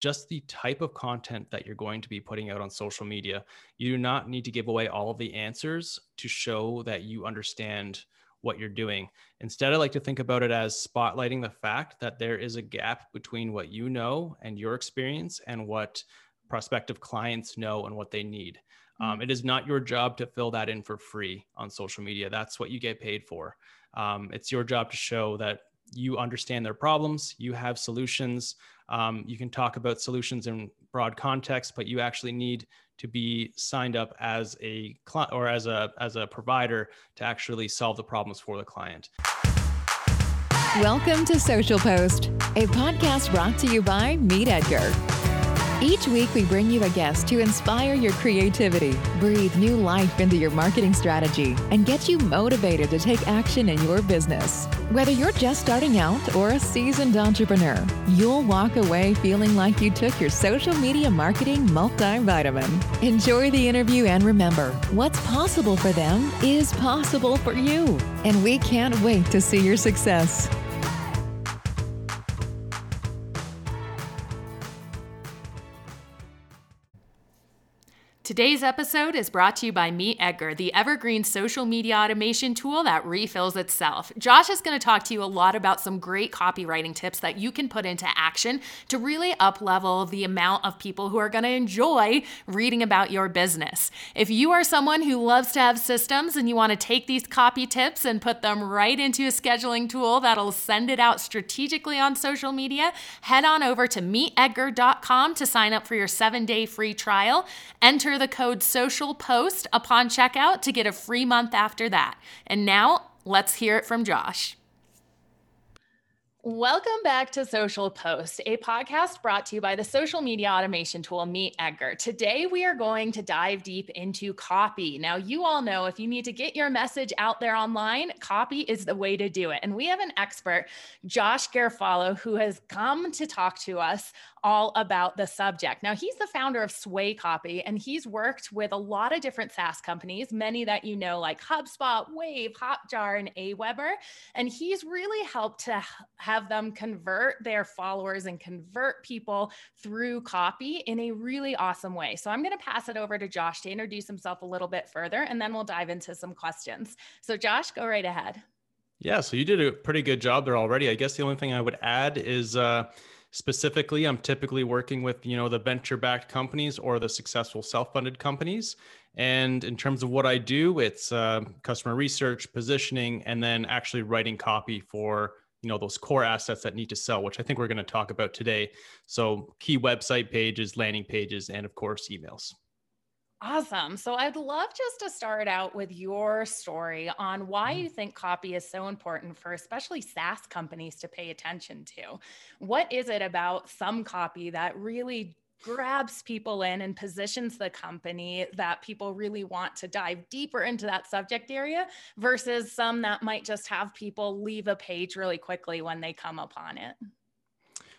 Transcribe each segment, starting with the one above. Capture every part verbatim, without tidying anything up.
just the type of content that you're going to be putting out on social media. You do not need to give away all of the answers to show that you understand what you're doing. Instead, I like to think about it as spotlighting the fact that there is a gap between what you know and your experience and what prospective clients know and what they need. Um, it is not your job to fill that in for free on social media. That's what you get paid for. Um, it's your job to show that you understand their problems, you have solutions. Um, you can talk about solutions in broad context, but you actually need to be signed up as a client or as a, as a provider to actually solve the problems for the client. Welcome to Social Post, a podcast brought to you by Meet Edgar. Each week, we bring you a guest to inspire your creativity, breathe new life into your marketing strategy, and get you motivated to take action in your business. Whether you're just starting out or a seasoned entrepreneur, you'll walk away feeling like you took your social media marketing multivitamin. Enjoy the interview and remember, what's possible for them is possible for you. And we can't wait to see your success. Today's episode is brought to you by Meet Edgar, the evergreen social media automation tool that refills itself. Josh is going to talk to you a lot about some great copywriting tips that you can put into action to really up-level the amount of people who are going to enjoy reading about your business. If you are someone who loves to have systems and you want to take these copy tips and put them right into a scheduling tool that'll send it out strategically on social media, head on over to meet edgar dot com to sign up for your seven-day free trial. Enter the code SOCIALPOST upon checkout to get a free month after that. And now let's hear it from Josh. Welcome back to Social Post, a podcast brought to you by the social media automation tool, Meet Edgar. Today, we are going to dive deep into copy. Now, you all know if you need to get your message out there online, copy is the way to do it. And we have an expert, Josh Garfalo, who has come to talk to us all about the subject. Now, he's the founder of Sway Copy, and he's worked with a lot of different SaaS companies, many that you know, like HubSpot, Wave, Hotjar, and Aweber. And he's really helped to have them convert their followers and convert people through copy in a really awesome way. So I'm going to pass it over to Josh to introduce himself a little bit further, and then we'll dive into some questions. So Josh, go right ahead. Yeah, so you did a pretty good job there already. I guess the only thing I would add is, uh, specifically, I'm typically working with, you know, the venture-backed companies or the successful self-funded companies. And in terms of what I do, it's uh, customer research, positioning, and then actually writing copy for, you know, those core assets that need to sell, which I think we're going to talk about today. So key website pages, landing pages, and of course, emails. Awesome. So I'd love just to start out with your story on why you think copy is so important for especially SaaS companies to pay attention to. What is it about some copy that really grabs people in and positions the company that people really want to dive deeper into that subject area versus some that might just have people leave a page really quickly when they come upon it?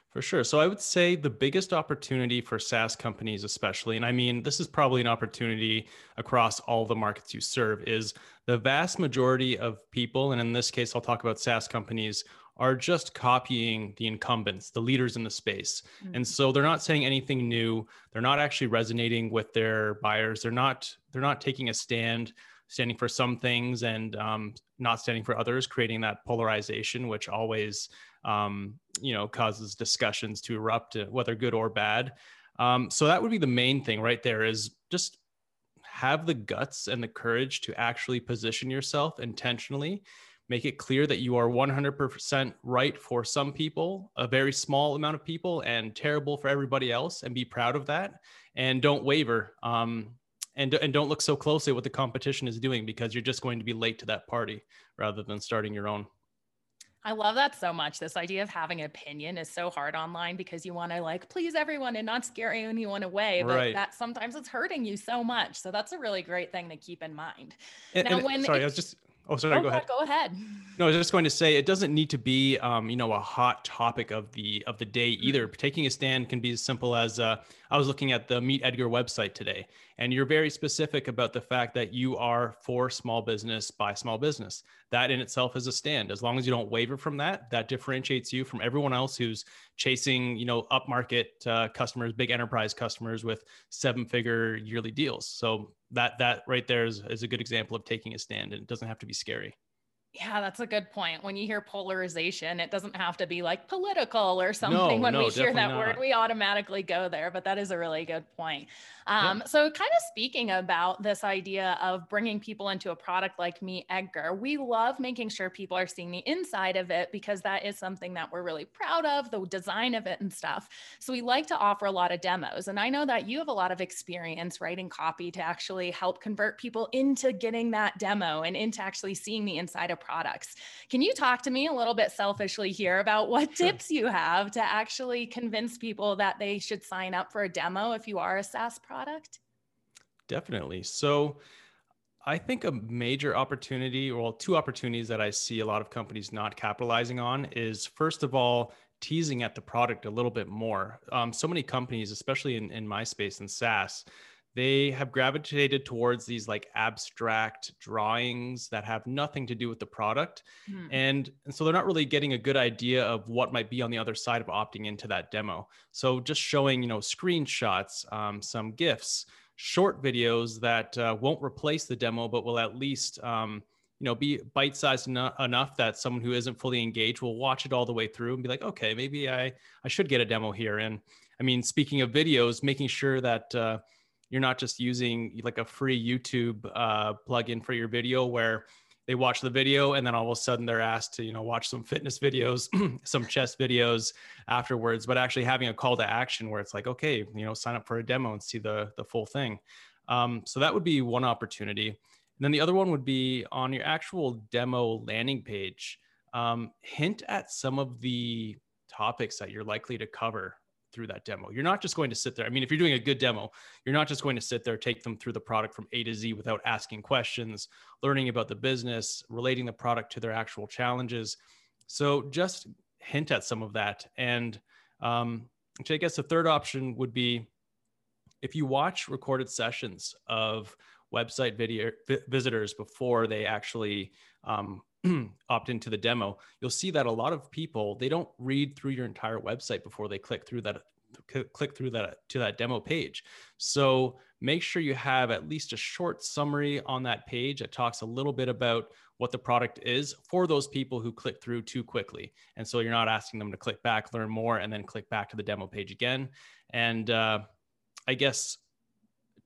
For sure. So I would say the biggest opportunity for SaaS companies, especially, and I mean, this is probably an opportunity across all the markets you serve, is the vast majority of people, and in this case, I'll talk about SaaS companies, are just copying the incumbents, the leaders in the space. Mm-hmm. And so they're not saying anything new. They're not actually resonating with their buyers. They're not, they're not taking a stand, standing for some things and um, not standing for others, creating that polarization, which always um, you know, causes discussions to erupt, whether good or bad. Um, so that would be the main thing right there, is just have the guts and the courage to actually position yourself intentionally, make it clear that you are one hundred percent right for some people, a very small amount of people, and terrible for everybody else, and be proud of that. And don't waver. Um, and, and don't look so closely at what the competition is doing, because you're just going to be late to that party rather than starting your own. I love that so much. This idea of having an opinion is so hard online because you want to like please everyone and not scare anyone away, but right. that sometimes it's hurting you so much. So that's a really great thing to keep in mind. And, now, and when sorry, it, I was just oh sorry, oh, go ahead. Go ahead. No, I was just going to say it doesn't need to be um, you know, a hot topic of the of the day either. Mm-hmm. Taking a stand can be as simple as uh, I was looking at the Meet Edgar website today, And you're very specific about the fact that you are for small business by small business. That in itself is a stand. As long as you don't waver from that, that differentiates you from everyone else who's chasing, you know, upmarket uh, customers, big enterprise customers with seven-figure yearly deals. So that that right there is, is a good example of taking a stand, and it doesn't have to be scary. Yeah, that's a good point. When you hear polarization, it doesn't have to be like political or something. No, when no, we hear that not. word, we automatically go there, but that is a really good point. Um, yeah. So kind of speaking about this idea of bringing people into a product like Meet Edgar, we love making sure people are seeing the inside of it, because that is something that we're really proud of, the design of it and stuff. So we like to offer a lot of demos. And I know that you have a lot of experience writing copy to actually help convert people into getting that demo and into actually seeing the inside of products. Can you talk to me a little bit selfishly here about what sure. tips you have to actually convince people that they should sign up for a demo if you are a SaaS product? Definitely. So I think a major opportunity, or well, two opportunities that I see a lot of companies not capitalizing on is, first of all, teasing at the product a little bit more. Um, so many companies, especially in, in my space in SaaS, they have gravitated towards these like abstract drawings that have nothing to do with the product. Mm. And, and so they're not really getting a good idea of what might be on the other side of opting into that demo. So just showing, you know, screenshots, um, some GIFs, short videos that uh, won't replace the demo, but will at least, um, you know, be bite-sized en- enough that someone who isn't fully engaged will watch it all the way through and be like, okay, maybe I, I should get a demo here. And I mean, speaking of videos, making sure that, uh, you're not just using like a free YouTube uh, plugin for your video where they watch the video and then all of a sudden they're asked to, you know, watch some fitness videos, some chess videos afterwards, but actually having a call to action where it's like, okay, you know, sign up for a demo and see the, the full thing. Um, so that would be one opportunity. And then the other one would be on your actual demo landing page, um, hint at some of the topics that you're likely to cover through that demo. You're not just going to sit there. I mean, if you're doing a good demo, you're not just going to sit there, take them through the product from A to Z without asking questions, learning about the business, relating the product to their actual challenges. So just hint at some of that. And um, which I guess the third option would be, if you watch recorded sessions of website video vi- visitors before they actually um, opt into the demo, you'll see that a lot of people, they don't read through your entire website before they click through that click through that to that demo page. So make sure you have at least a short summary on that page that talks a little bit about what the product is for those people who click through too quickly. And so you're not asking them to click back, learn more, and then click back to the demo page again. And uh, I guess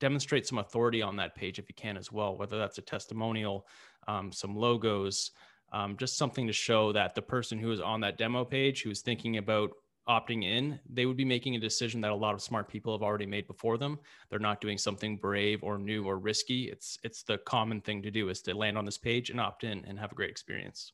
demonstrate some authority on that page if you can as well, whether that's a testimonial, um, some logos, um, just something to show that the person who is on that demo page, who's thinking about opting in, they would be making a decision that a lot of smart people have already made before them. They're not doing something brave or new or risky. It's, it's the common thing to do, is to land on this page and opt in and have a great experience.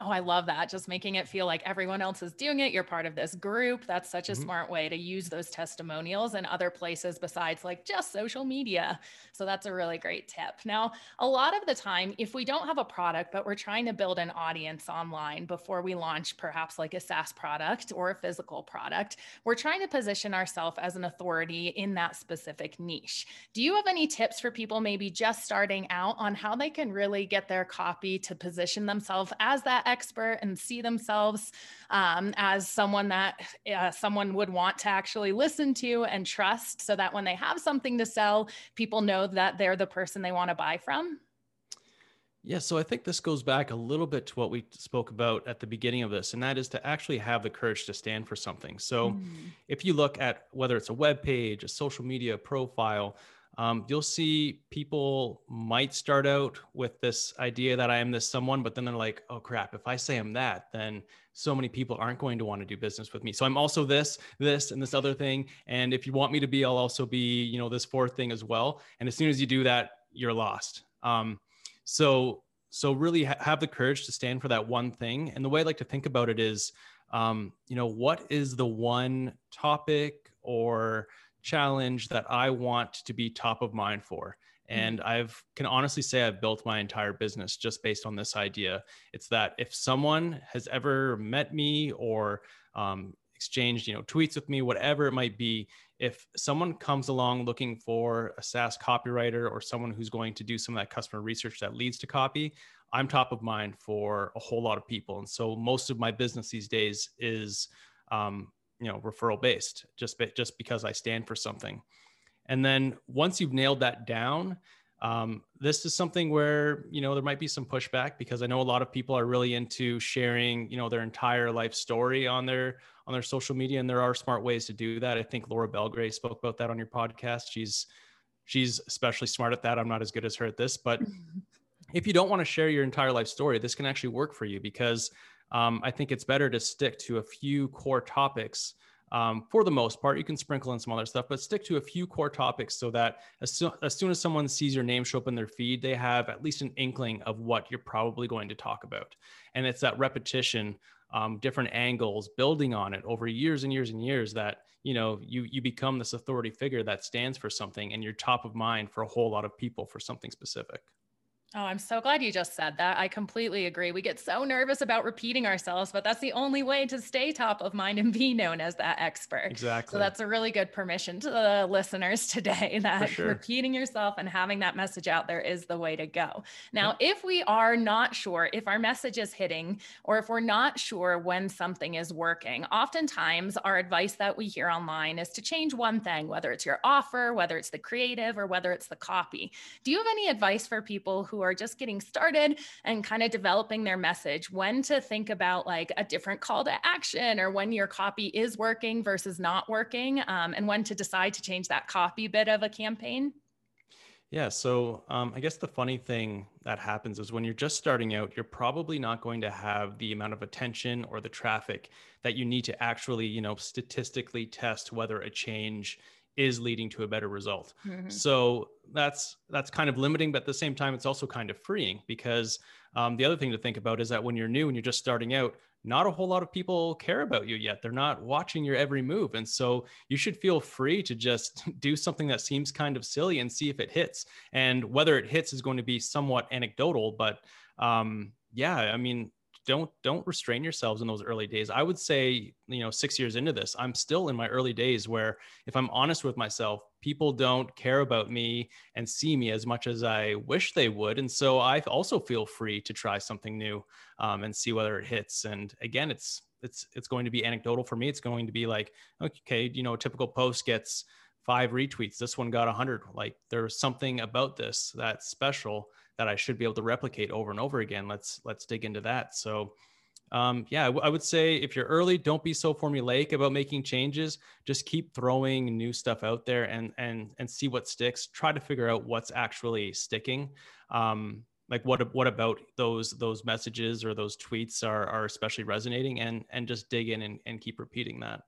Oh, I love that. Just making it feel like everyone else is doing it. You're part of this group. That's such a mm-hmm. smart way to use those testimonials and other places besides like just social media. So that's a really great tip. Now, a lot of the time, if we don't have a product, but we're trying to build an audience online before we launch perhaps like a SaaS product or a physical product, we're trying to position ourselves as an authority in that specific niche. Do you have any tips for people maybe just starting out on how they can really get their copy to position themselves as that expert and see themselves um, as someone that uh, someone would want to actually listen to and trust, so that when they have something to sell, people know that they're the person they want to buy from? Yeah, so I think this goes back a little bit to what we spoke about at the beginning of this, and that is to actually have the courage to stand for something. So mm. if you look at whether it's a web page, a social media profile, Um, you'll see people might start out with this idea that I am this someone, but then they're like, oh crap, if I say I'm that, then so many people aren't going to want to do business with me. So I'm also this, this, and this other thing. And if you want me to be, I'll also be, you know, this fourth thing as well. And as soon as you do that, you're lost. Um, so, so really ha- have the courage to stand for that one thing. And the way I like to think about it is, um, you know, what is the one topic or challenge that I want to be top of mind for? And I've can honestly say I've built my entire business just based on this idea. It's that if someone has ever met me or um, exchanged, you know, tweets with me, whatever it might be. If someone comes along looking for a SaaS copywriter or someone who's going to do some of that customer research that leads to copy, I'm top of mind for a whole lot of people. And so most of my business these days is, um, you know, referral based, just, just because I stand for something. And then once you've nailed that down, um, this is something where, you know, there might be some pushback, because I know a lot of people are really into sharing, you know, their entire life story on their, on their social media. And there are smart ways to do that. I think Laura Belgray spoke about that on your podcast. She's, she's especially smart at that. I'm not as good as her at this, but if you don't want to share your entire life story, this can actually work for you, because um, I think it's better to stick to a few core topics. Um, for the most part, you can sprinkle in some other stuff, but stick to a few core topics so that as, so, as soon as someone sees your name show up in their feed, they have at least an inkling of what you're probably going to talk about. And it's that repetition, um, different angles, building on it over years and years and years that, you know, you, you become this authority figure that stands for something, and you're top of mind for a whole lot of people for something specific. Oh, I'm so glad you just said that. I completely agree. We get so nervous about repeating ourselves, but that's the only way to stay top of mind and be known as that expert. Exactly. So that's a really good permission to the listeners today, that sure. repeating yourself and having that message out there is the way to go. Now, yeah. if we are not sure if our message is hitting, or if we're not sure when something is working, oftentimes our advice that we hear online is to change one thing, whether it's your offer, whether it's the creative, or whether it's the copy. Do you have any advice for people who are just getting started and kind of developing their message, when to think about like a different call to action, or when your copy is working versus not working, um, and when to decide to change that copy bit of a campaign? Yeah. So um, I guess the funny thing that happens is when you're just starting out, you're probably not going to have the amount of attention or the traffic that you need to actually, you know, statistically test whether a change is leading to a better result. Mm-hmm. So that's, that's kind of limiting, but at the same time, it's also kind of freeing, because um, the other thing to think about is that when you're new and you're just starting out, not a whole lot of people care about you yet. They're not watching your every move. And so you should feel free to just do something that seems kind of silly and see if it hits. And whether it hits is going to be somewhat anecdotal, but um, yeah, I mean, don't, don't restrain yourselves in those early days. I would say, you know, six years into this, I'm still in my early days where, if I'm honest with myself, people don't care about me and see me as much as I wish they would. And so I also feel free to try something new um, and see whether it hits. And again, it's, it's, it's going to be anecdotal for me. It's going to be like, okay, you know, a typical post gets five retweets. This one got a hundred. Like, there's something about this that's special that I should be able to replicate over and over again. Let's, let's dig into that. So um, yeah, I, w- I would say if you're early, don't be so formulaic about making changes. Just keep throwing new stuff out there and, and, and see what sticks. Try to figure out what's actually sticking. Um, like what, what about those, those messages or those tweets are, are especially resonating, and, and just dig in and, and keep repeating that.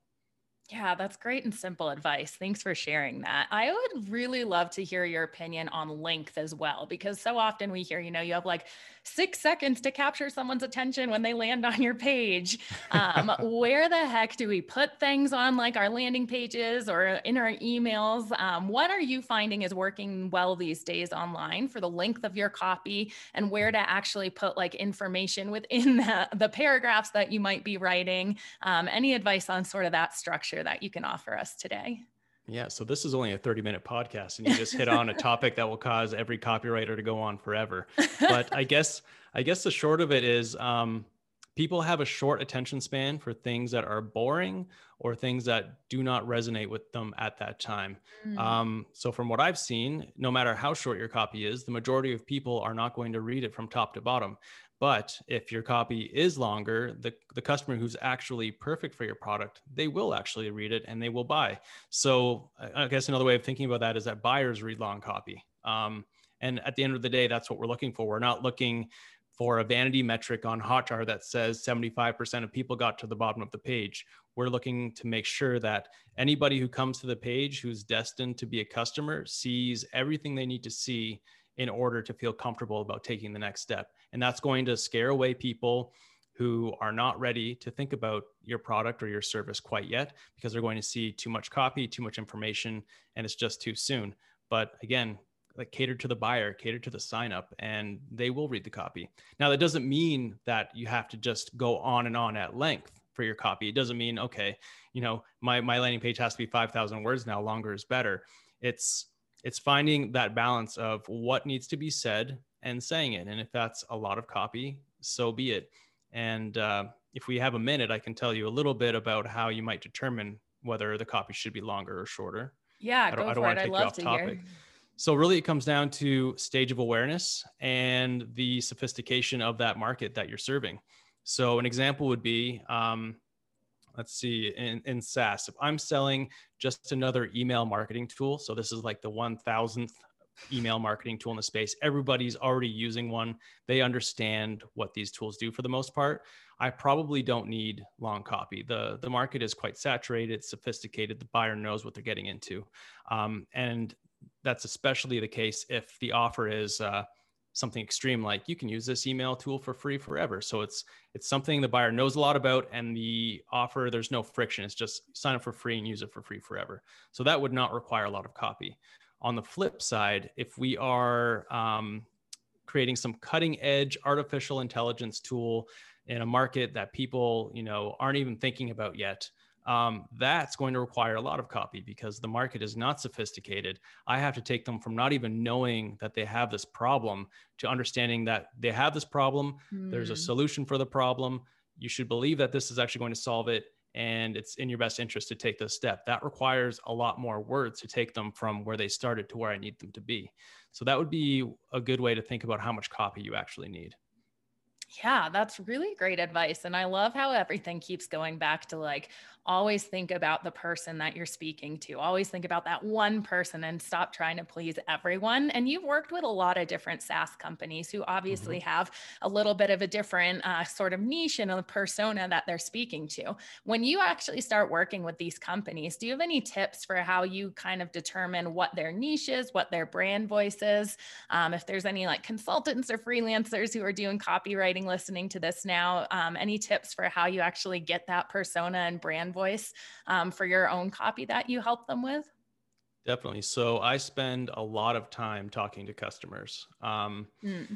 Yeah, that's great and simple advice. Thanks for sharing that. I would really love to hear your opinion on length as well, because so often we hear, you know, you have like six seconds to capture someone's attention when they land on your page. Um, where the heck do we put things on like our landing pages or in our emails? Um, what are you finding is working well these days online for the length of your copy, and where to actually put like information within the, the paragraphs that you might be writing? Um, any advice on sort of that structure that you can offer us today? Yeah. So this is only a thirty minute podcast, and you just hit on a topic that will cause every copywriter to go on forever. But I guess, I guess the short of it is, um, people have a short attention span for things that are boring or things that do not resonate with them at that time. Mm. Um, so from what I've seen, no matter how short your copy is, the majority of people are not going to read it from top to bottom. But if your copy is longer, the, the customer who's actually perfect for your product, they will actually read it and they will buy. So I guess another way of thinking about that is that buyers read long copy. Um, and at the end of the day, that's what we're looking for. We're not looking for a vanity metric on Hotjar that says seventy-five percent of people got to the bottom of the page. We're looking to make sure that anybody who comes to the page who's destined to be a customer sees everything they need to see in order to feel comfortable about taking the next step. And that's going to scare away people who are not ready to think about your product or your service quite yet, because they're going to see too much copy, too much information, and it's just too soon. But again, like, cater to the buyer, cater to the sign up, and they will read the copy. Now, that doesn't mean that you have to just go on and on at length. for your copy. It doesn't mean, okay, you know, my, my landing page has to be five thousand words now, longer is better. It's, it's finding that balance of what needs to be said and saying it. And if that's a lot of copy, so be it. And uh, if we have a minute, I can tell you a little bit about how you might determine whether the copy should be longer or shorter. Yeah, I don't, I don't want to take you off topic. So really it comes down to stage of awareness and the sophistication of that market that you're serving. So an example would be, um, let's see, in, in SaaS, if I'm selling just another email marketing tool, so this is like the one thousandth email marketing tool in the space, everybody's already using one. They understand what these tools do for the most part. I probably don't need long copy. The, the market is quite saturated, sophisticated. The buyer knows what they're getting into. Um, and that's especially the case if the offer is uh, something extreme, like you can use this email tool for free forever. So it's it's something the buyer knows a lot about, and the offer, there's no friction. It's just sign up for free and use it for free forever. So that would not require a lot of copy. On the flip side, if we are um, creating some cutting edge artificial intelligence tool in a market that people, you know, aren't even thinking about yet, Um, that's going to require a lot of copy because the market is not sophisticated. I have to take them from not even knowing that they have this problem to understanding that they have this problem. Mm. There's a solution for the problem. You should believe that this is actually going to solve it, and it's in your best interest to take this step. That requires a lot more words to take them from where they started to where I need them to be. So that would be a good way to think about how much copy you actually need. Yeah, that's really great advice. And I love how everything keeps going back to, like, always think about the person that you're speaking to. Always think about that one person and stop trying to please everyone. And you've worked with a lot of different SaaS companies who obviously mm-hmm. have a little bit of a different uh, sort of niche and a persona that they're speaking to. When you actually start working with these companies, do you have any tips for how you kind of determine what their niche is, what their brand voice is? Um, if there's any like consultants or freelancers who are doing copywriting listening to this now, um, any tips for how you actually get that persona and brand voice um, for your own copy that you help them with? Definitely. So I spend a lot of time talking to customers. Um, mm.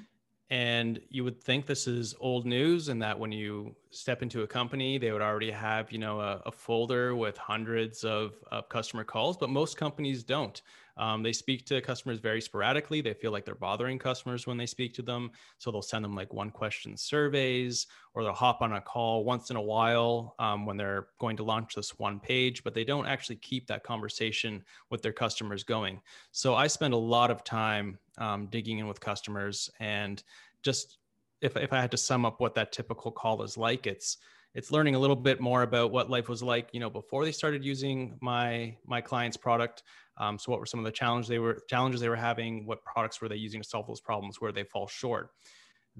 And you would think this is old news, and that when you step into a company, they would already have, you know, a, a folder with hundreds of, of customer calls, but most companies don't. Um, they speak to customers very sporadically. They feel like they're bothering customers when they speak to them. So they'll send them like one question surveys, or they'll hop on a call once in a while um, when they're going to launch this one page, but they don't actually keep that conversation with their customers going. So I spend a lot of time um, digging in with customers, and just if, if I had to sum up what that typical call is like, it's It's learning a little bit more about what life was like, you know, before they started using my my client's product. Um, so what were some of the challenges they were challenges they were having? What products were they using to solve those problems? Where they fall short?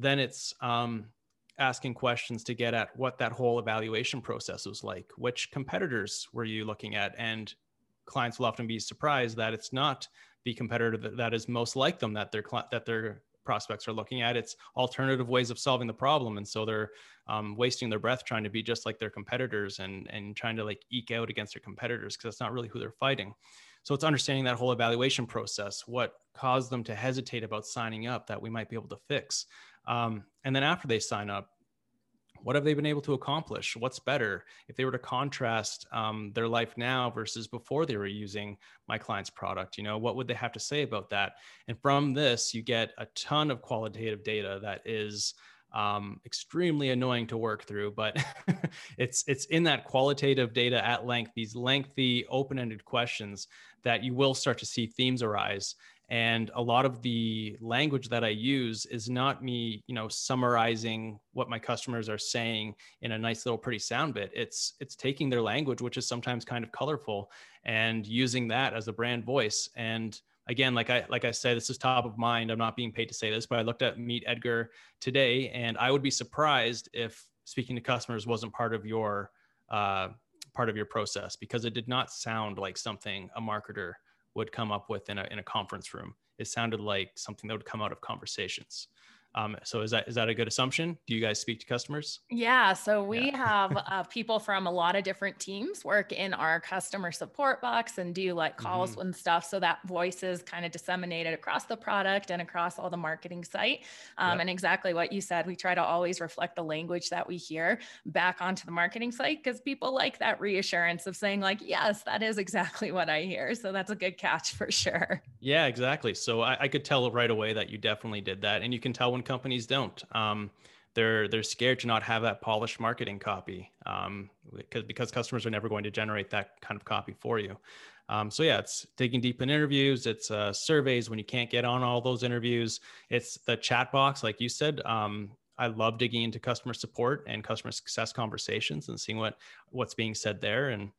Then it's um, asking questions to get at what that whole evaluation process was like. Which competitors were you looking at? And clients will often be surprised that it's not the competitor that, that is most like them that their that their prospects are looking at. It's alternative ways of solving the problem. And so they're um, wasting their breath trying to be just like their competitors and, and trying to like eke out against their competitors, because that's not really who they're fighting. So it's understanding that whole evaluation process, what caused them to hesitate about signing up that we might be able to fix. Um, and then after they sign up, what have they been able to accomplish? What's better? If they were to contrast um, their life now versus before they were using my client's product, you know, what would they have to say about that? And from this, you get a ton of qualitative data that is um, extremely annoying to work through, but it's, it's in that qualitative data at length, these lengthy open-ended questions, that you will start to see themes arise. And a lot of the language that I use is not me, you know, summarizing what my customers are saying in a nice little pretty sound bit. It's it's taking their language, which is sometimes kind of colorful, and using that as a brand voice. And again, like I like I said, this is top of mind. I'm not being paid to say this, but I looked at Meet Edgar today, and I would be surprised if speaking to customers wasn't part of your uh, part of your process, because it did not sound like something a marketer would come up with in a, in a conference room. It sounded like something that would come out of conversations. Um, so is that is that a good assumption? Do you guys speak to customers? Yeah, so we yeah. have uh, people from a lot of different teams work in our customer support box and do like calls mm-hmm. and stuff. So that voice is kind of disseminated across the product and across all the marketing site. Um, yep. And exactly what you said, we try to always reflect the language that we hear back onto the marketing site because people like that reassurance of saying like, yes, that is exactly what I hear. So that's a good catch for sure. Yeah, exactly. So I, I could tell right away that you definitely did that. And you can tell when companies don't. Um, they're they're scared to not have that polished marketing copy um, because because customers are never going to generate that kind of copy for you. Um, so yeah, it's digging deep in interviews. It's uh, surveys when you can't get on all those interviews. It's the chat box, like you said. Um, I love digging into customer support and customer success conversations and seeing what what's being said there. And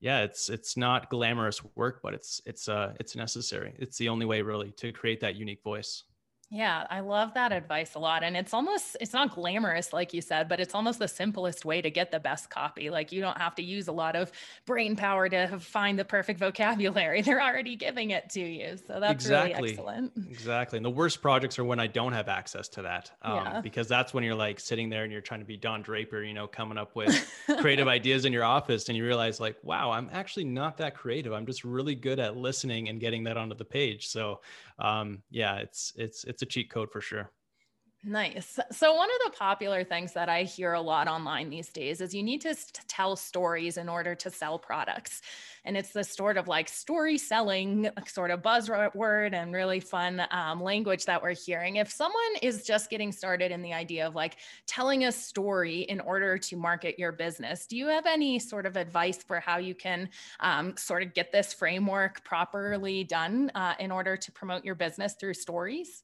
yeah, it's it's not glamorous work, but it's it's uh, it's necessary. It's the only way really to create that unique voice. Yeah, I love that advice a lot. And it's almost, it's not glamorous, like you said, but it's almost the simplest way to get the best copy. Like you don't have to use a lot of brain power to find the perfect vocabulary. They're already giving it to you. So that's exactly. really excellent. Exactly. And the worst projects are when I don't have access to that, um, yeah. because that's when you're like sitting there and you're trying to be Don Draper, you know, coming up with creative ideas in your office. And you realize like, wow, I'm actually not that creative. I'm just really good at listening and getting that onto the page. So um, yeah, it's, it's, it's, It's a cheat code for sure. Nice. So one of the popular things that I hear a lot online these days is you need to st- tell stories in order to sell products. And it's this sort of like story selling sort of buzzword and really fun um, language that we're hearing. If someone is just getting started in the idea of like telling a story in order to market your business, do you have any sort of advice for how you can um, sort of get this framework properly done uh, in order to promote your business through stories?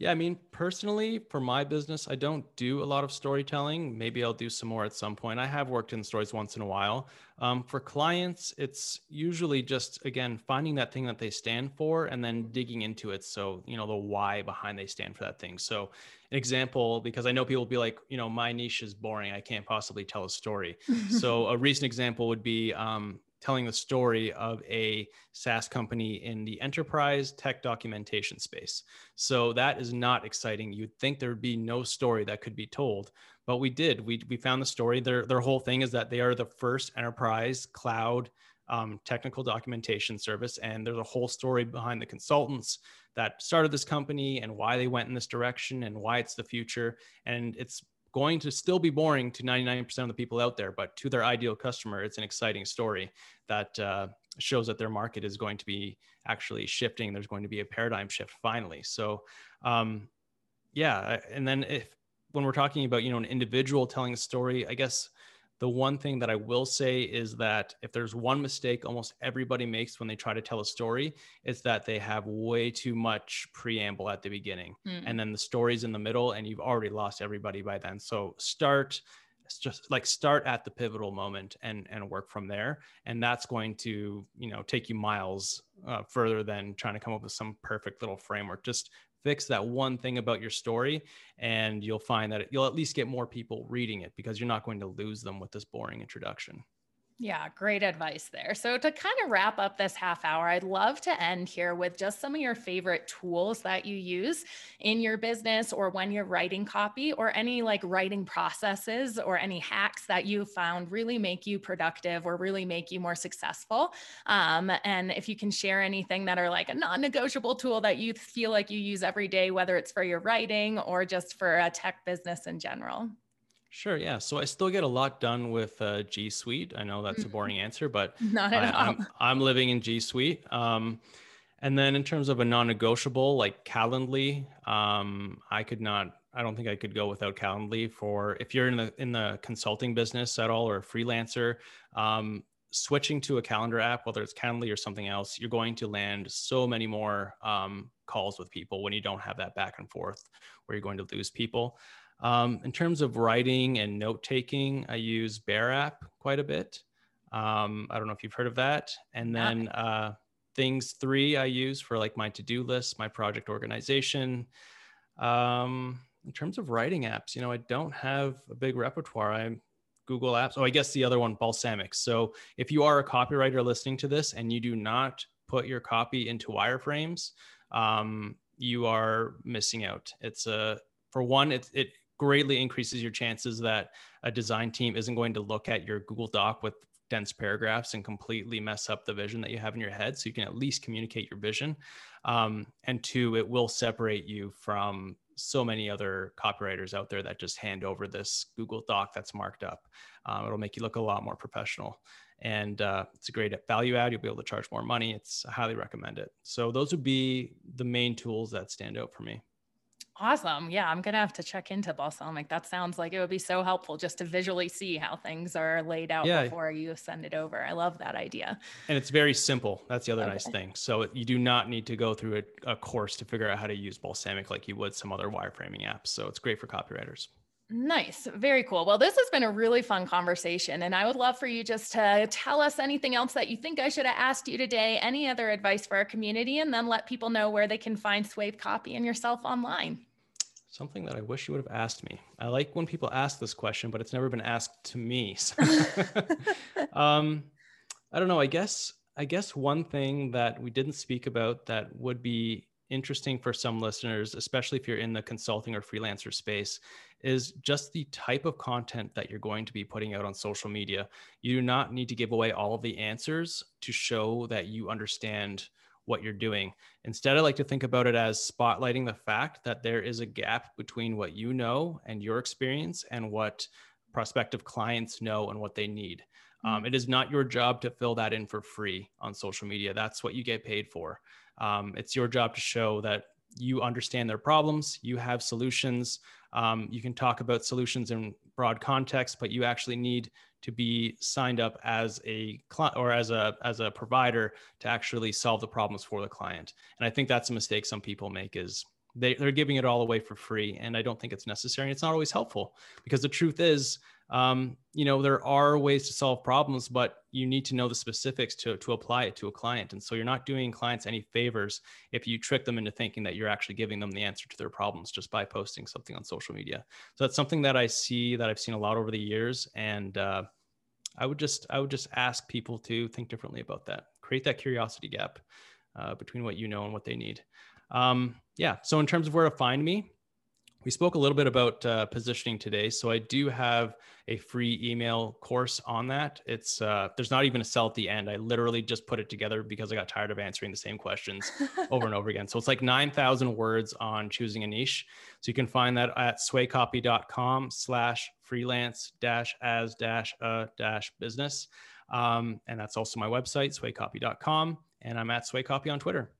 Yeah, I mean, personally, for my business, I don't do a lot of storytelling. Maybe I'll do some more at some point. I have worked in stories once in a while. Um, for clients, it's usually just, again, finding that thing that they stand for and then digging into it. So, you know, the why behind they stand for that thing. So an example, because I know people will be like, you know, my niche is boring. I can't possibly tell a story. So a recent example would be um, telling the story of a SaaS company in the enterprise tech documentation space. So that is not exciting. You'd think there would be no story that could be told, but we did. We we found the story. Their their whole thing is that they are the first enterprise cloud um, technical documentation service. And there's a whole story behind the consultants that started this company and why they went in this direction and why it's the future. And it's going to still be boring to ninety-nine percent of the people out there, but to their ideal customer, it's an exciting story that uh, shows that their market is going to be actually shifting. There's going to be a paradigm shift finally. So um, yeah. And then if, when we're talking about, you know, an individual telling a story, I guess the one thing that I will say is that if there's one mistake almost everybody makes when they try to tell a story, it's that they have way too much preamble at the beginning. Mm. And then the story's in the middle and you've already lost everybody by then. So start, just like start at the pivotal moment and, and work from there. And that's going to, you know, take you miles uh, further than trying to come up with some perfect little framework. Just fix that one thing about your story and you'll find that it, you'll at least get more people reading it because you're not going to lose them with this boring introduction. Yeah, great advice there. So to kind of wrap up this half hour, I'd love to end here with just some of your favorite tools that you use in your business or when you're writing copy or any like writing processes or any hacks that you found really make you productive or really make you more successful. Um, and if you can share anything that are like a non-negotiable tool that you feel like you use every day, whether it's for your writing or just for a tech business in general. Sure. Yeah. So I still get a lot done with uh, G Suite. I know that's a boring answer, but Not at I, all. I'm, I'm living in G Suite. Um, and then in terms of a non-negotiable like Calendly, um, I could not, I don't think I could go without Calendly for if you're in the, in the consulting business at all or a freelancer, um, switching to a calendar app, whether it's Calendly or something else, you're going to land so many more um, calls with people when you don't have that back and forth where you're going to lose people. Um, in terms of writing and note-taking, I use Bear app quite a bit. Um, I don't know if you've heard of that. And then uh, Things three I use for like my to-do list, my project organization. Um, in terms of writing apps, you know, I don't have a big repertoire. I'm Google Apps. Oh, I guess the other one, Balsamiq. So if you are a copywriter listening to this and you do not put your copy into wireframes, um, you are missing out. It's a, for one, it, it greatly increases your chances that a design team isn't going to look at your Google Doc with dense paragraphs and completely mess up the vision that you have in your head. So you can at least communicate your vision. Um, and two, it will separate you from so many other copywriters out there that just hand over this Google Doc that's marked up. Um, it'll make you look a lot more professional, and uh, it's a great value add. You'll be able to charge more money. It's I highly recommend it. So those would be the main tools that stand out for me. Awesome. Yeah. I'm going to have to check into Balsamiq. That sounds like it would be so helpful just to visually see how things are laid out yeah. before you send it over. I love that idea. And it's very simple. That's the other okay. nice thing. So you do not need to go through a, a course to figure out how to use Balsamiq like you would some other wireframing apps. So it's great for copywriters. Nice. Very cool. Well, this has been a really fun conversation, and I would love for you just to tell us anything else that you think I should have asked you today, any other advice for our community, and then let people know where they can find Sway Copy and yourself online. Something that I wish you would have asked me. I like when people ask this question, but it's never been asked to me. So. um, I don't know. I guess, I guess one thing that we didn't speak about that would be interesting for some listeners, especially if you're in the consulting or freelancer space, is just the type of content that you're going to be putting out on social media. You do not need to give away all of the answers to show that you understand what you're doing. Instead, I like to think about it as spotlighting the fact that there is a gap between what you know and your experience and what prospective clients know and what they need. Um, it is not your job to fill that in for free on social media. That's what you get paid for. Um, it's your job to show that you understand their problems, you have solutions. Um, you can talk about solutions in broad context, but you actually need to be signed up as a client or as a as a provider to actually solve the problems for the client. And I think that's a mistake some people make, is they, they're giving it all away for free. And I don't think it's necessary. It's not always helpful, because the truth is, um, you know, there are ways to solve problems, but you need to know the specifics to, to apply it to a client. And so you're not doing clients any favors if you trick them into thinking that you're actually giving them the answer to their problems just by posting something on social media. So that's something that I see, that I've seen a lot over the years. And, uh, I would just, I would just ask people to think differently about that, create that curiosity gap, uh, between what you know and what they need. Um, yeah. So in terms of where to find me, we spoke a little bit about uh, positioning today. So I do have a free email course on that. It's uh, there's not even a sell at the end. I literally just put it together because I got tired of answering the same questions over and over again. So it's like nine thousand words on choosing a niche. So you can find that at swaycopy.com slash freelance dash as dash a dash business. Um, and that's also my website, sway copy dot com. And I'm at swaycopy on Twitter.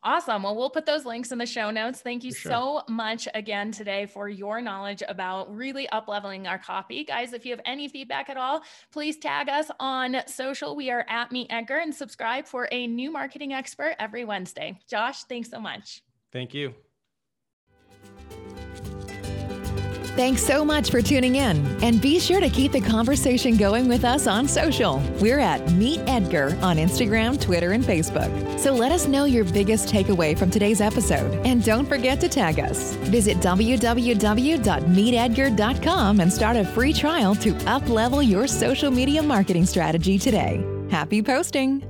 Awesome. Well, we'll put those links in the show notes. Thank you sure. so much again today for your knowledge about really up-leveling our copy. Guys, if you have any feedback at all, please tag us on social. We are at Meet Edgar, and subscribe for a new marketing expert every Wednesday. Josh, thanks so much. Thank you. Thanks so much for tuning in, and be sure to keep the conversation going with us on social. We're at Meet Edgar on Instagram, Twitter, and Facebook. So let us know your biggest takeaway from today's episode, and don't forget to tag us. Visit w w w dot meet edgar dot com and start a free trial to up-level your social media marketing strategy today. Happy posting!